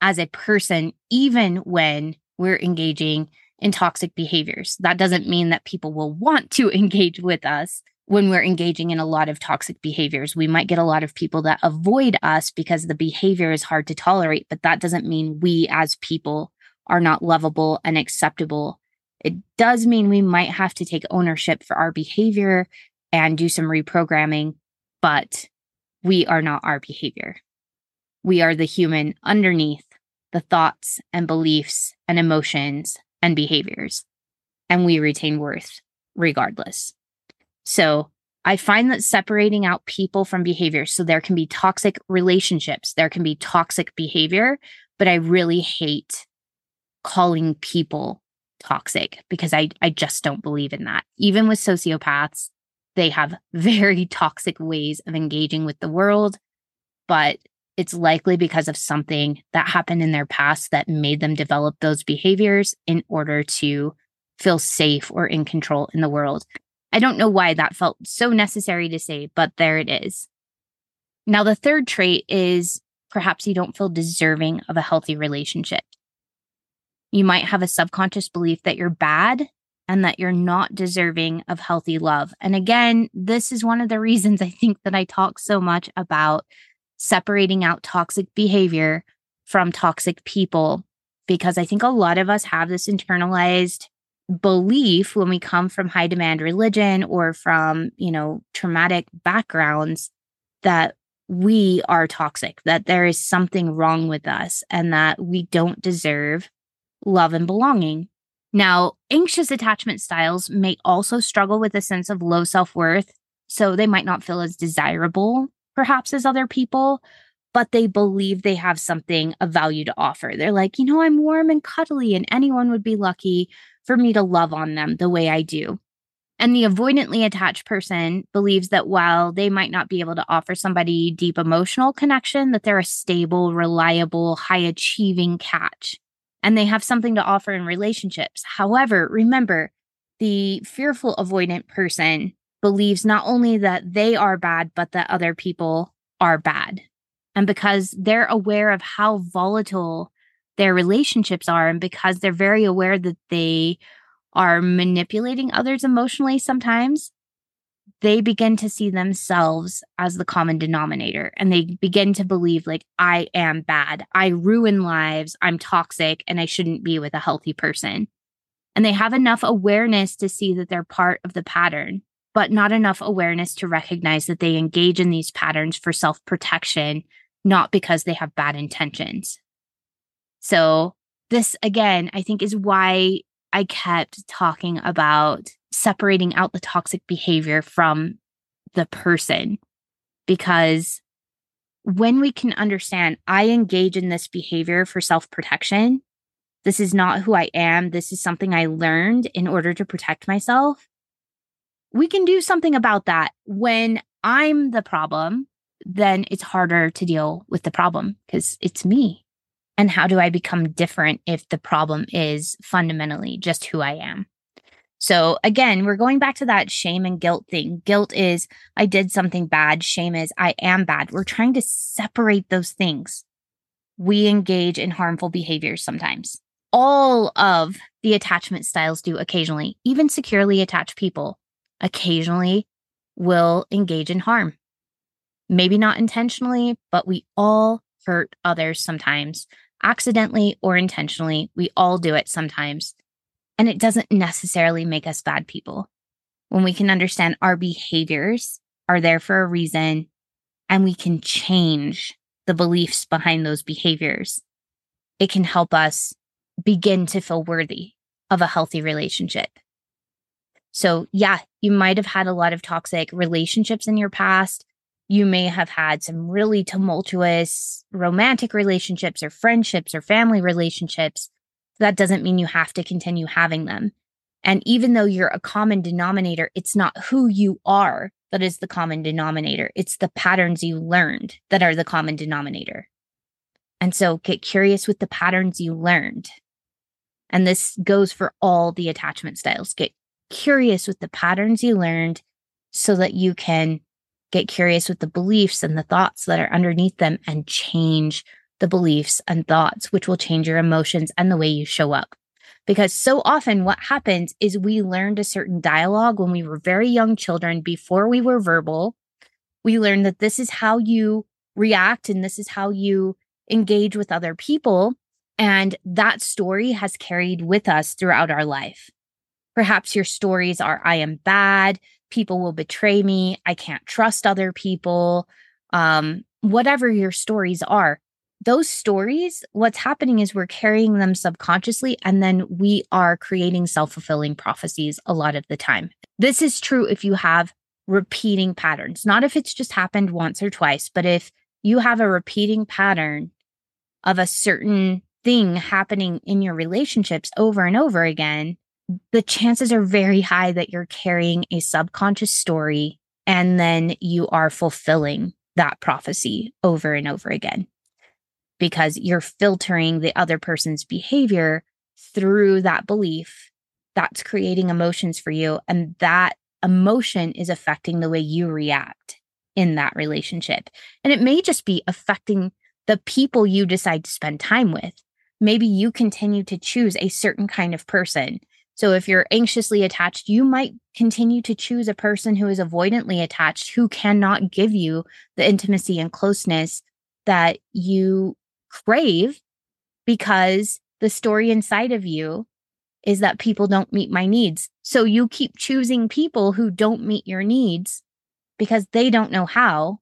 as a person, even when we're engaging in toxic behaviors. That doesn't mean that people will want to engage with us. When we're engaging in a lot of toxic behaviors, we might get a lot of people that avoid us because the behavior is hard to tolerate, but that doesn't mean we as people are not lovable and acceptable. It does mean we might have to take ownership for our behavior and do some reprogramming, but we are not our behavior. We are the human underneath the thoughts and beliefs and emotions and behaviors, and we retain worth regardless. So I find that separating out people from behavior, so there can be toxic relationships, there can be toxic behavior, but I really hate calling people toxic, because I just don't believe in that. Even with sociopaths, they have very toxic ways of engaging with the world, but it's likely because of something that happened in their past that made them develop those behaviors in order to feel safe or in control in the world. I don't know why that felt so necessary to say, but there it is. Now, the third trait is perhaps you don't feel deserving of a healthy relationship. You might have a subconscious belief that you're bad and that you're not deserving of healthy love. And again, this is one of the reasons I think that I talk so much about separating out toxic behavior from toxic people, because I think a lot of us have this internalized belief when we come from high demand religion or from, traumatic backgrounds, that we are toxic, that there is something wrong with us and that we don't deserve love and belonging. Now, anxious attachment styles may also struggle with a sense of low self-worth, so they might not feel as desirable, perhaps, as other people, but they believe they have something of value to offer. They're like, I'm warm and cuddly and anyone would be lucky for me to love on them the way I do. And the avoidantly attached person believes that while they might not be able to offer somebody deep emotional connection, that they're a stable, reliable, high-achieving catch, and they have something to offer in relationships. However, remember, the fearful avoidant person believes not only that they are bad, but that other people are bad. And because they're aware of how volatile their relationships are, and because they're very aware that they are manipulating others emotionally sometimes, they begin to see themselves as the common denominator. And they begin to believe, like, I am bad, I ruin lives, I'm toxic, and I shouldn't be with a healthy person. And they have enough awareness to see that they're part of the pattern, but not enough awareness to recognize that they engage in these patterns for self-protection, not because they have bad intentions. So this, again, I think is why I kept talking about separating out the toxic behavior from the person, because when we can understand, I engage in this behavior for self-protection, this is not who I am, this is something I learned in order to protect myself, we can do something about that. When I'm the problem, then it's harder to deal with the problem because it's me. And how do I become different if the problem is fundamentally just who I am? So again, we're going back to that shame and guilt thing. Guilt is, I did something bad. Shame is, I am bad. We're trying to separate those things. We engage in harmful behaviors sometimes. All of the attachment styles do occasionally. Even securely attached people occasionally will engage in harm. Maybe not intentionally, but we all hurt others sometimes, accidentally or intentionally. We all do it sometimes. And it doesn't necessarily make us bad people. When we can understand our behaviors are there for a reason, and we can change the beliefs behind those behaviors, it can help us begin to feel worthy of a healthy relationship. So yeah, you might have had a lot of toxic relationships in your past. You may have had some really tumultuous romantic relationships or friendships or family relationships. That doesn't mean you have to continue having them. And even though you're a common denominator, it's not who you are that is the common denominator. It's the patterns you learned that are the common denominator. And so get curious with the patterns you learned. And this goes for all the attachment styles. Get curious with the patterns you learned so that you can get curious with the beliefs and the thoughts that are underneath them and change the beliefs and thoughts, which will change your emotions and the way you show up. Because so often what happens is we learned a certain dialogue when we were very young children before we were verbal. We learned that this is how you react and this is how you engage with other people. And that story has carried with us throughout our life. Perhaps your stories are, I am bad, people will betray me, I can't trust other people, whatever your stories are. Those stories, what's happening is we're carrying them subconsciously, and then we are creating self-fulfilling prophecies a lot of the time. This is true if you have repeating patterns, not if it's just happened once or twice, but if you have a repeating pattern of a certain thing happening in your relationships over and over again, the chances are very high that you're carrying a subconscious story and then you are fulfilling that prophecy over and over again because you're filtering the other person's behavior through that belief that's creating emotions for you. And that emotion is affecting the way you react in that relationship. And it may just be affecting the people you decide to spend time with. Maybe you continue to choose a certain kind of person. So if you're anxiously attached, you might continue to choose a person who is avoidantly attached, who cannot give you the intimacy and closeness that you crave because the story inside of you is that people don't meet my needs. So you keep choosing people who don't meet your needs because they don't know how.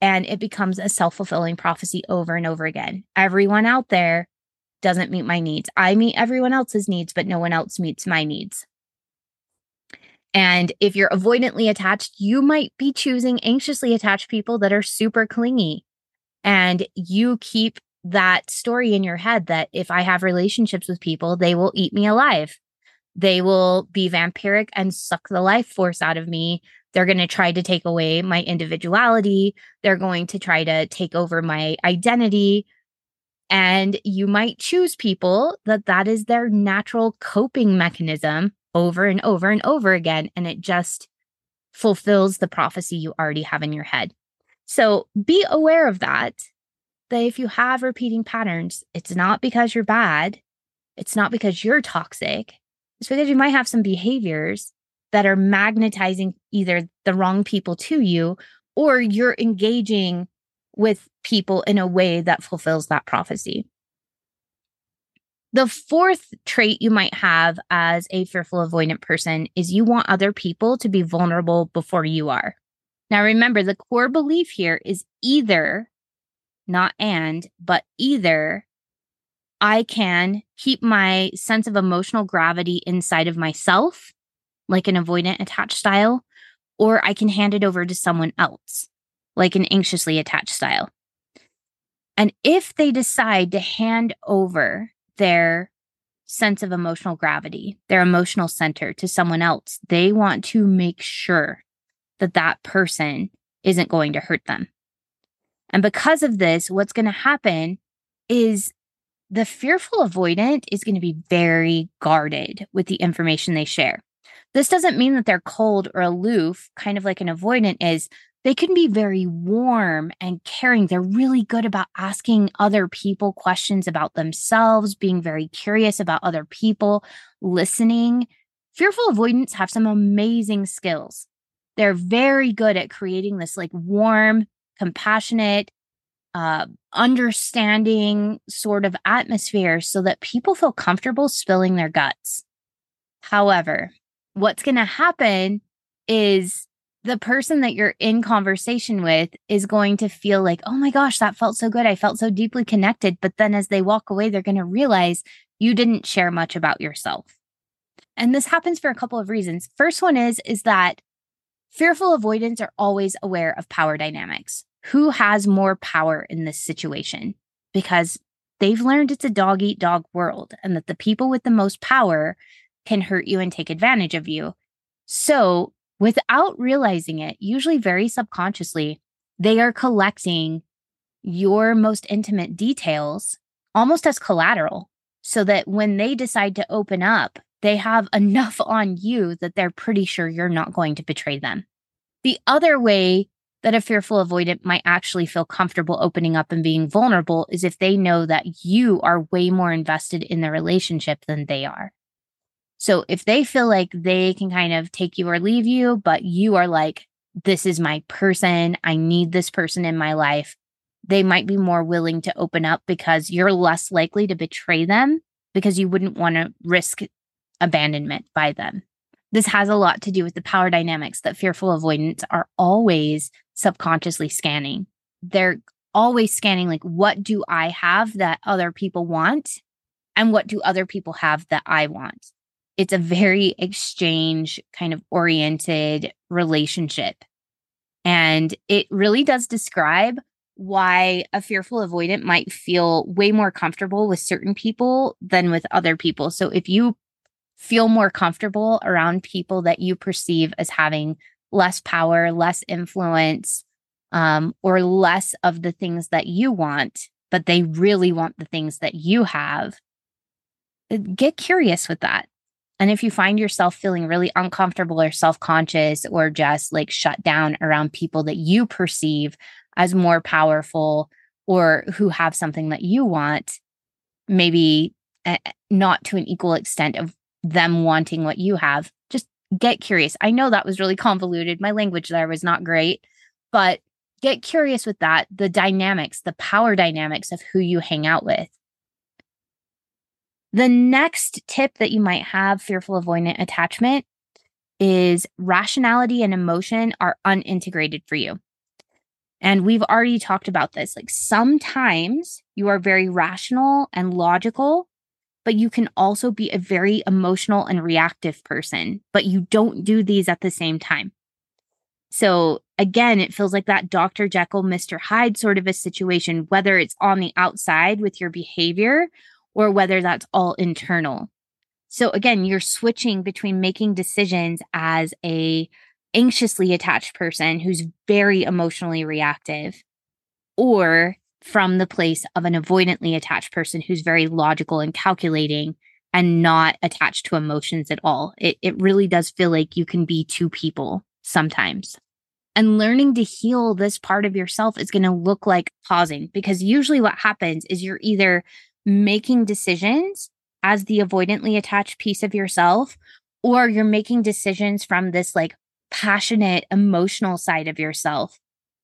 And it becomes a self-fulfilling prophecy over and over again. Everyone out there doesn't meet my needs. I meet everyone else's needs, but no one else meets my needs. And if you're avoidantly attached, you might be choosing anxiously attached people that are super clingy. And you keep that story in your head that if I have relationships with people, they will eat me alive. They will be vampiric and suck the life force out of me. They're going to try to take away my individuality. They're going to try to take over my identity. And you might choose people that is their natural coping mechanism over and over and over again. And it just fulfills the prophecy you already have in your head. So be aware of that if you have repeating patterns, it's not because you're bad. It's not because you're toxic. It's because you might have some behaviors that are magnetizing either the wrong people to you or you're engaging with people in a way that fulfills that prophecy. The fourth trait you might have as a fearful avoidant person is you want other people to be vulnerable before you are. Now, remember, the core belief here is either, not and, but either I can keep my sense of emotional gravity inside of myself, like an avoidant attached style, or I can hand it over to someone else, like an anxiously attached style. And if they decide to hand over their sense of emotional gravity, their emotional center to someone else, they want to make sure that that person isn't going to hurt them. And because of this, what's going to happen is the fearful avoidant is going to be very guarded with the information they share. This doesn't mean that they're cold or aloof, kind of like an avoidant is. They can be very warm and caring. They're really good about asking other people questions about themselves, being very curious about other people, listening. Fearful avoidants have some amazing skills. They're very good at creating this like warm, compassionate, understanding sort of atmosphere so that people feel comfortable spilling their guts. However, what's going to happen is the person that you're in conversation with is going to feel like, oh my gosh, that felt so good. I felt so deeply connected. But then as they walk away, they're going to realize you didn't share much about yourself. And this happens for a couple of reasons. First one is that fearful avoidants are always aware of power dynamics. Who has more power in this situation? Because they've learned it's a dog-eat-dog world and that the people with the most power can hurt you and take advantage of you. So without realizing it, usually very subconsciously, they are collecting your most intimate details almost as collateral so that when they decide to open up, they have enough on you that they're pretty sure you're not going to betray them. The other way that a fearful avoidant might actually feel comfortable opening up and being vulnerable is if they know that you are way more invested in the relationship than they are. So if they feel like they can kind of take you or leave you, but you are like, this is my person, I need this person in my life, they might be more willing to open up because you're less likely to betray them because you wouldn't want to risk abandonment by them. This has a lot to do with the power dynamics that fearful avoidants are always subconsciously scanning. They're always scanning, like, what do I have that other people want? And what do other people have that I want? It's a very exchange kind of oriented relationship. And it really does describe why a fearful avoidant might feel way more comfortable with certain people than with other people. So if you feel more comfortable around people that you perceive as having less power, less influence, or less of the things that you want, but they really want the things that you have, get curious with that. And if you find yourself feeling really uncomfortable or self-conscious or just like shut down around people that you perceive as more powerful or who have something that you want, maybe not to an equal extent of them wanting what you have, just get curious. I know that was really convoluted. My language there was not great, but get curious with that, the dynamics, the power dynamics of who you hang out with. The next tip that you might have, fearful avoidant attachment, is rationality and emotion are unintegrated for you. And we've already talked about this. Like sometimes you are very rational and logical, but you can also be a very emotional and reactive person, but you don't do these at the same time. So again, it feels like that Dr. Jekyll, Mr. Hyde sort of a situation, whether it's on the outside with your behavior or whether that's all internal. So again, you're switching between making decisions as a anxiously attached person who's very emotionally reactive, or from the place of an avoidantly attached person who's very logical and calculating and not attached to emotions at all. It really does feel like you can be two people sometimes. And learning to heal this part of yourself is going to look like pausing, because usually what happens is you're either making decisions as the avoidantly attached piece of yourself, or you're making decisions from this like passionate, emotional side of yourself,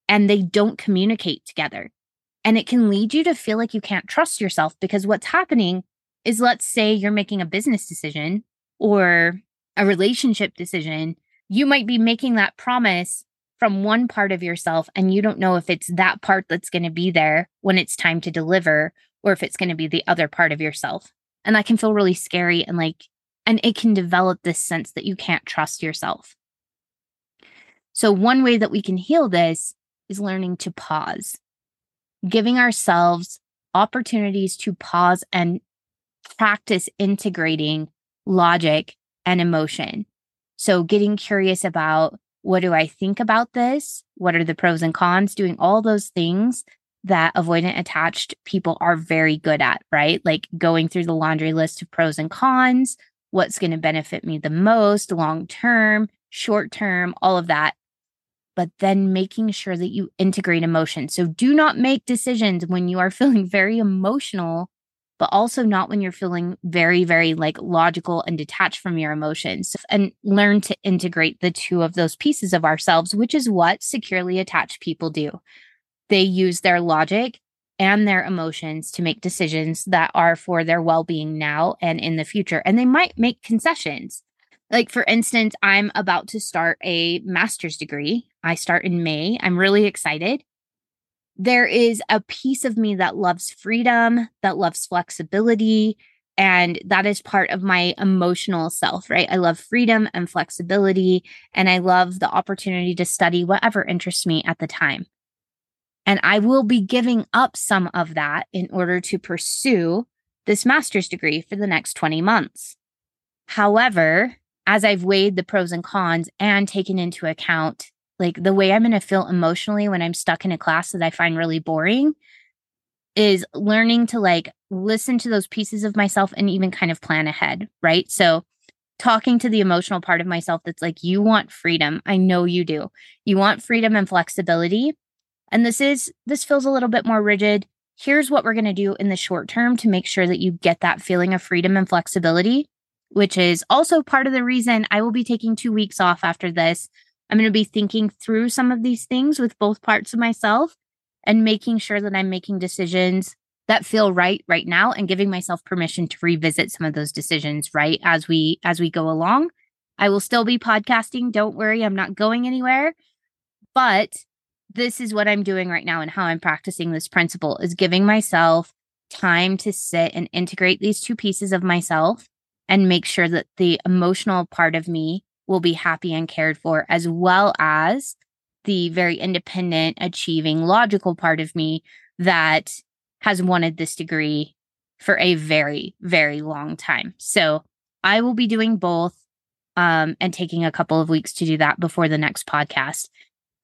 and they don't communicate together. And it can lead you to feel like you can't trust yourself, because what's happening is, let's say you're making a business decision or a relationship decision. You might be making that promise from one part of yourself, and you don't know if it's that part that's going to be there when it's time to deliver, or if it's going to be the other part of yourself. And that can feel really scary, and it can develop this sense that you can't trust yourself. So one way that we can heal this is learning to pause, giving ourselves opportunities to pause and practice integrating logic and emotion. So getting curious about, what do I think about this? What are the pros and cons? Doing all those things that avoidant attached people are very good at, right? Like going through the laundry list of pros and cons, what's going to benefit me the most, long-term, short-term, all of that. But then making sure that you integrate emotion. So do not make decisions when you are feeling very emotional, but also not when you're feeling very, very like logical and detached from your emotions. And learn to integrate the two of those pieces of ourselves, which is what securely attached people do. They use their logic and their emotions to make decisions that are for their well-being now and in the future. And they might make concessions. Like, for instance, I'm about to start a master's degree. I start in May. I'm really excited. There is a piece of me that loves freedom, that loves flexibility, and that is part of my emotional self, right? I love freedom and flexibility, and I love the opportunity to study whatever interests me at the time. And I will be giving up some of that in order to pursue this master's degree for the next 20 months. However, as I've weighed the pros and cons and taken into account like the way I'm going to feel emotionally when I'm stuck in a class that I find really boring, is learning to like listen to those pieces of myself and even kind of plan ahead, right? So talking to the emotional part of myself that's like, you want freedom. I know you do. You want freedom and flexibility. And this feels a little bit more rigid. Here's what we're going to do in the short term to make sure that you get that feeling of freedom and flexibility, which is also part of the reason I will be taking 2 weeks off after this. I'm going to be thinking through some of these things with both parts of myself and making sure that I'm making decisions that feel right now, and giving myself permission to revisit some of those decisions, right? As we go along. I will still be podcasting. Don't worry, I'm not going anywhere. But this is what I'm doing right now, and how I'm practicing this principle is giving myself time to sit and integrate these two pieces of myself and make sure that the emotional part of me will be happy and cared for, as well as the very independent, achieving, logical part of me that has wanted this degree for a very, very long time. So I will be doing both and taking a couple of weeks to do that before the next podcast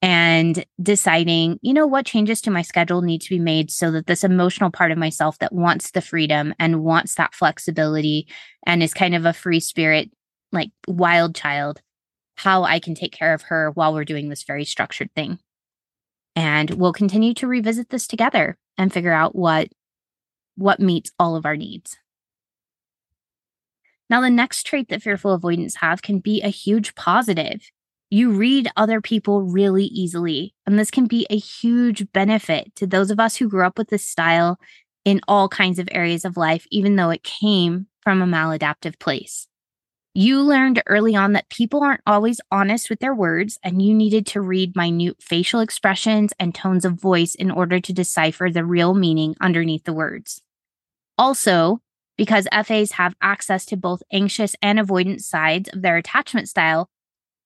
and deciding, you know, what changes to my schedule need to be made so that this emotional part of myself that wants the freedom and wants that flexibility and is kind of a free spirit, like wild child, how I can take care of her while we're doing this very structured thing. And we'll continue to revisit this together and figure out what meets all of our needs. Now, the next trait that fearful avoidance have can be a huge positive. You read other people really easily, and this can be a huge benefit to those of us who grew up with this style in all kinds of areas of life, even though it came from a maladaptive place. You learned early on that people aren't always honest with their words, and you needed to read minute facial expressions and tones of voice in order to decipher the real meaning underneath the words. Also, because FAs have access to both anxious and avoidant sides of their attachment style,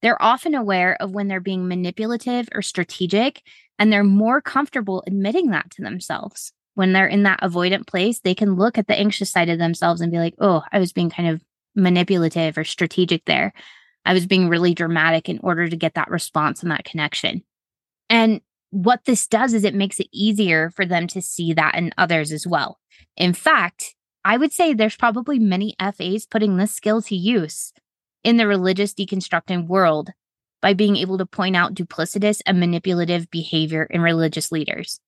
they're often aware of when they're being manipulative or strategic, and they're more comfortable admitting that to themselves. When they're in that avoidant place, they can look at the anxious side of themselves and be like, oh, I was being kind of manipulative or strategic there. I was being really dramatic in order to get that response and that connection. And what this does is it makes it easier for them to see that in others as well. In fact, I would say there's probably many FAs putting this skill to use in the religious deconstructing world by being able to point out duplicitous and manipulative behavior in religious leaders.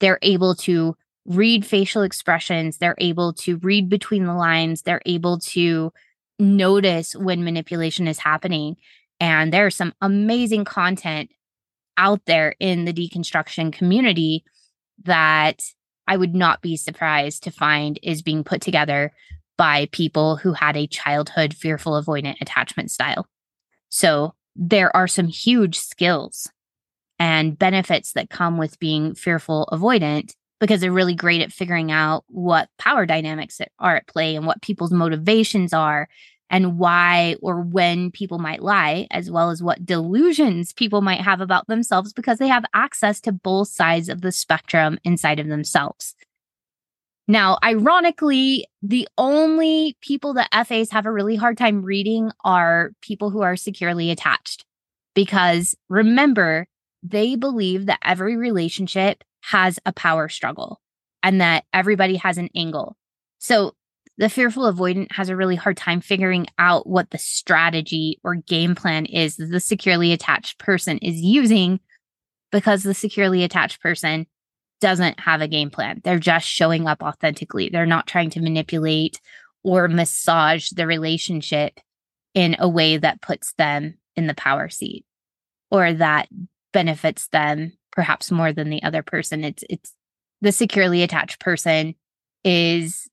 They're able to read facial expressions. They're able to read between the lines. They're able to notice when manipulation is happening. And there's some amazing content out there in the deconstruction community that I would not be surprised to find is being put together by people who had a childhood fearful avoidant attachment style. So there are some huge skills and benefits that come with being fearful avoidant, because they're really great at figuring out what power dynamics are at play and what people's motivations are and why or when people might lie, as well as what delusions people might have about themselves, because they have access to both sides of the spectrum inside of themselves. Now, ironically, the only people that FAs have a really hard time reading are people who are securely attached, because remember, they believe that every relationship has a power struggle and that everybody has an angle. So the fearful avoidant has a really hard time figuring out what the strategy or game plan is that the securely attached person is using, because the securely attached person doesn't have a game plan. They're just showing up authentically. They're not trying to manipulate or massage the relationship in a way that puts them in the power seat or that benefits them perhaps more than the other person. It's the securely attached person is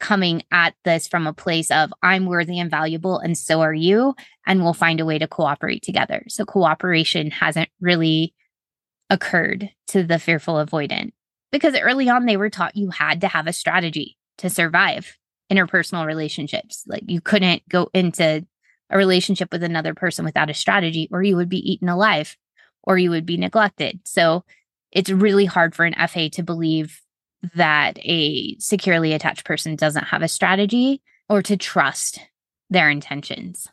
coming at this from a place of, I'm worthy and valuable, and so are you, and we'll find a way to cooperate together. So cooperation hasn't really occurred to the fearful avoidant, because early on they were taught you had to have a strategy to survive interpersonal relationships. Like, you couldn't go into a relationship with another person without a strategy, or you would be eaten alive, or you would be neglected. So it's really hard for an FA to believe that a securely attached person doesn't have a strategy, or to trust their intentions.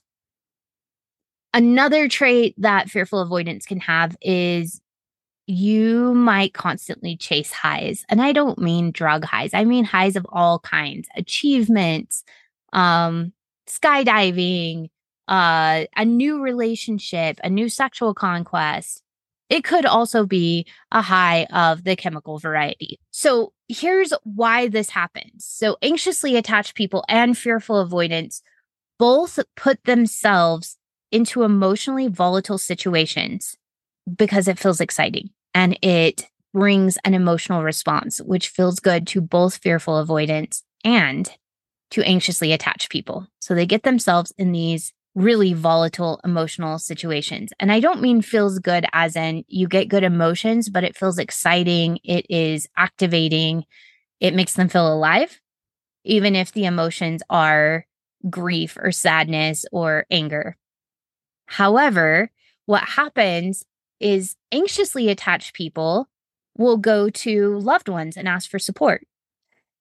Another trait that fearful avoidance can have is you might constantly chase highs. And I don't mean drug highs. I mean highs of all kinds, achievements, skydiving, a new relationship, a new sexual conquest. It could also be a high of the chemical variety. So here's why this happens. So anxiously attached people and fearful avoidance both put themselves into emotionally volatile situations because it feels exciting and it brings an emotional response, which feels good to both fearful avoidance and to anxiously attached people. So they get themselves in these really volatile emotional situations. And I don't mean feels good as in you get good emotions, but it feels exciting. It is activating. It makes them feel alive, even if the emotions are grief or sadness or anger. However, what happens is anxiously attached people will go to loved ones and ask for support.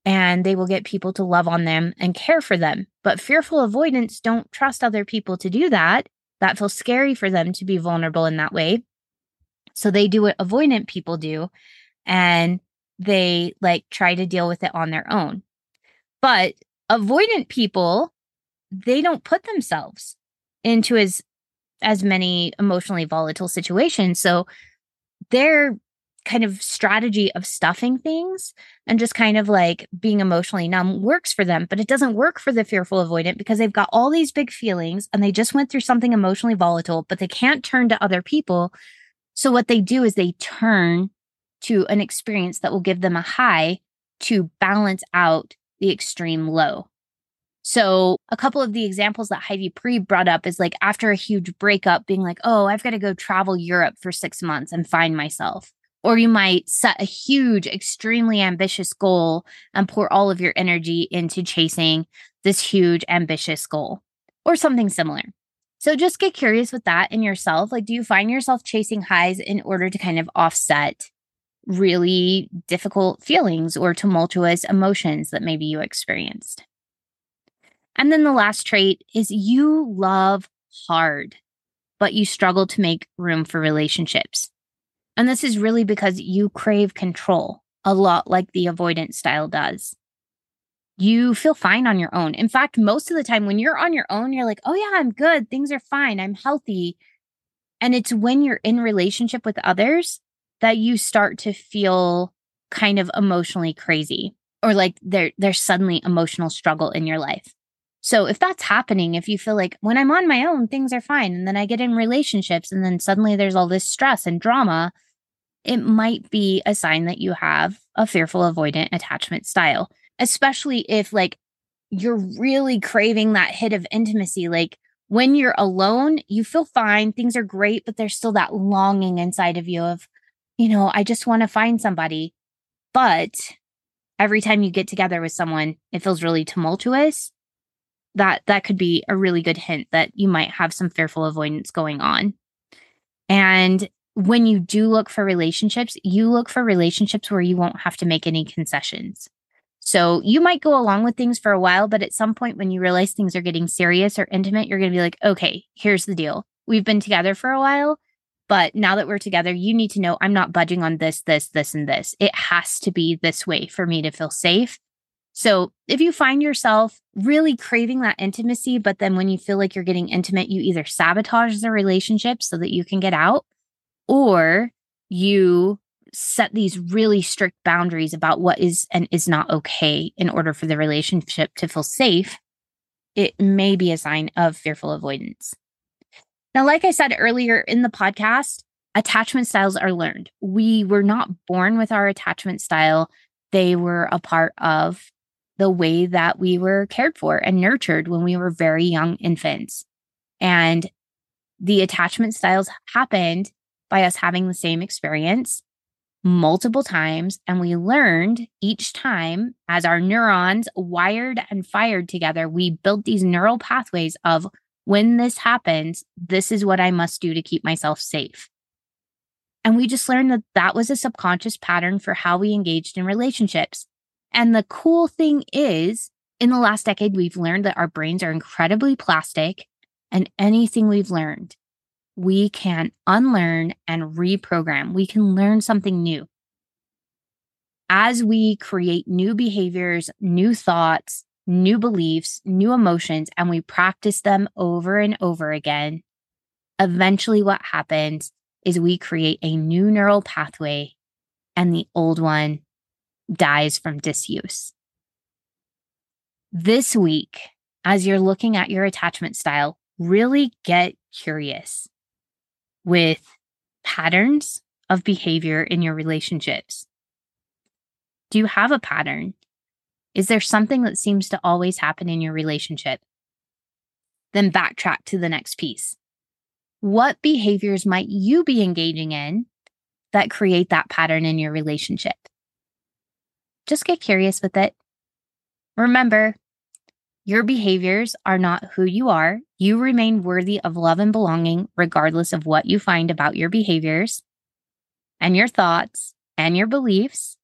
And they will get people to love on them and care for them. But fearful avoidance don't trust other people to do that. That feels scary for them to be vulnerable in that way. So they do what avoidant people do, and they try to deal with it on their own. But avoidant people, they don't put themselves into as many emotionally volatile situations. So their kind of strategy of stuffing things and just kind of being emotionally numb works for them, but it doesn't work for the fearful avoidant because they've got all these big feelings and they just went through something emotionally volatile, but they can't turn to other people. So what they do is they turn to an experience that will give them a high to balance out the extreme low. So a couple of the examples that Heidi Priebe brought up is after a huge breakup, being oh, I've got to go travel Europe for 6 months and find myself. Or you might set a huge, extremely ambitious goal and pour all of your energy into chasing this huge, ambitious goal or something similar. So just get curious with that in yourself. Do you find yourself chasing highs in order to kind of offset really difficult feelings or tumultuous emotions that maybe you experienced? And then the last trait is you love hard, but you struggle to make room for relationships. And this is really because you crave control a lot like the avoidant style does. You feel fine on your own. In fact, most of the time when you're on your own, you're oh yeah, I'm good. Things are fine. I'm healthy. And it's when you're in relationship with others that you start to feel kind of emotionally crazy or there's suddenly emotional struggle in your life. So if that's happening, if you feel when I'm on my own, things are fine, and then I get in relationships and then suddenly there's all this stress and drama, it might be a sign that you have a fearful avoidant attachment style, especially if you're really craving that hit of intimacy. When you're alone, you feel fine, things are great, but there's still that longing inside of you of, I just want to find somebody. But every time you get together with someone, it feels really tumultuous. That could be a really good hint that you might have some fearful avoidance going on. And when you do look for relationships, you look for relationships where you won't have to make any concessions. So you might go along with things for a while, but at some point when you realize things are getting serious or intimate, you're going to be okay, here's the deal. We've been together for a while, but now that we're together, you need to know I'm not budging on this, this, this, and this. It has to be this way for me to feel safe. So if you find yourself really craving that intimacy, but then when you feel you're getting intimate, you either sabotage the relationship so that you can get out, or you set these really strict boundaries about what is and is not okay in order for the relationship to feel safe, it may be a sign of fearful avoidance. Now, like I said earlier in the podcast, attachment styles are learned. We were not born with our attachment style. They were a part of the way that we were cared for and nurtured when we were very young infants. And the attachment styles happened by us having the same experience multiple times. And we learned each time as our neurons wired and fired together, we built these neural pathways of when this happens, this is what I must do to keep myself safe. And we just learned that that was a subconscious pattern for how we engaged in relationships. And the cool thing is, in the last decade, we've learned that our brains are incredibly plastic, and anything we've learned, we can unlearn and reprogram. We can learn something new. As we create new behaviors, new thoughts, new beliefs, new emotions, and we practice them over and over again, eventually what happens is we create a new neural pathway and the old one dies from disuse. This week, as you're looking at your attachment style, really get curious with patterns of behavior in your relationships. Do you have a pattern? Is there something that seems to always happen in your relationship? Then backtrack to the next piece. What behaviors might you be engaging in that create that pattern in your relationship? Just get curious with it. Remember, Your behaviors are not who you are. You remain worthy of love and belonging, regardless of what you find about your behaviors and your thoughts and your beliefs.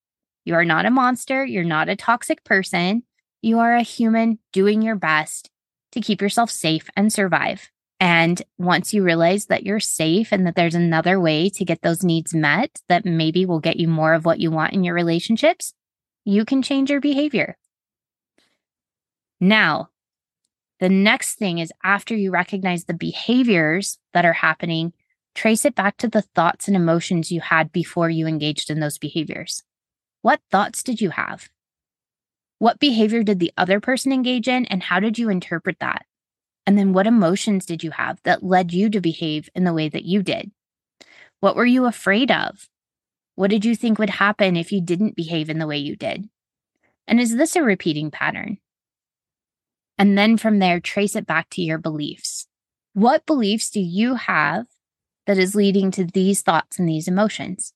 You are not a monster. You're not a toxic person. You are a human doing your best to keep yourself safe and survive. And once you realize that you're safe and that there's another way to get those needs met that maybe will get you more of what you want in your relationships, you can change your behavior. Now, the next thing is after you recognize the behaviors that are happening, trace it back to the thoughts and emotions you had before you engaged in those behaviors. What thoughts did you have? What behavior did the other person engage in, and how did you interpret that? And then what emotions did you have that led you to behave in the way that you did? What were you afraid of? What did you think would happen if you didn't behave in the way you did? And is this a repeating pattern? And then from there, trace it back to your beliefs. What beliefs do you have that is leading to these thoughts and these emotions?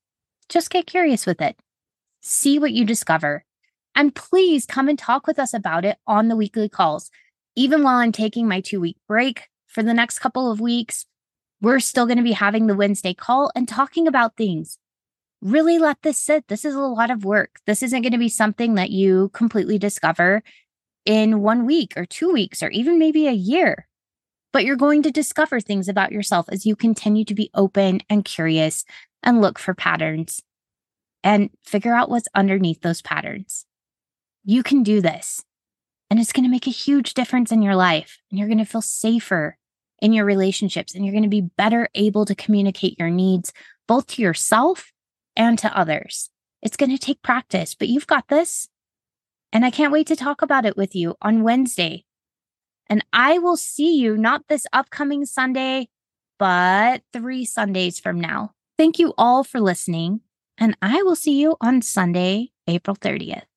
Just get curious with it. See what you discover. And please come and talk with us about it on the weekly calls. Even while I'm taking my 2-week break for the next couple of weeks, we're still going to be having the Wednesday call and talking about things. Really let this sit. This is a lot of work. This isn't going to be something that you completely discover in 1 week or 2 weeks or even maybe a year. But you're going to discover things about yourself as you continue to be open and curious and look for patterns and figure out what's underneath those patterns. You can do this, and it's going to make a huge difference in your life, and you're going to feel safer in your relationships, and you're going to be better able to communicate your needs both to yourself and to others. It's going to take practice, but you've got this. And I can't wait to talk about it with you on Wednesday. And I will see you not this upcoming Sunday, but 3 Sundays from now. Thank you all for listening. And I will see you on Sunday, April 30th.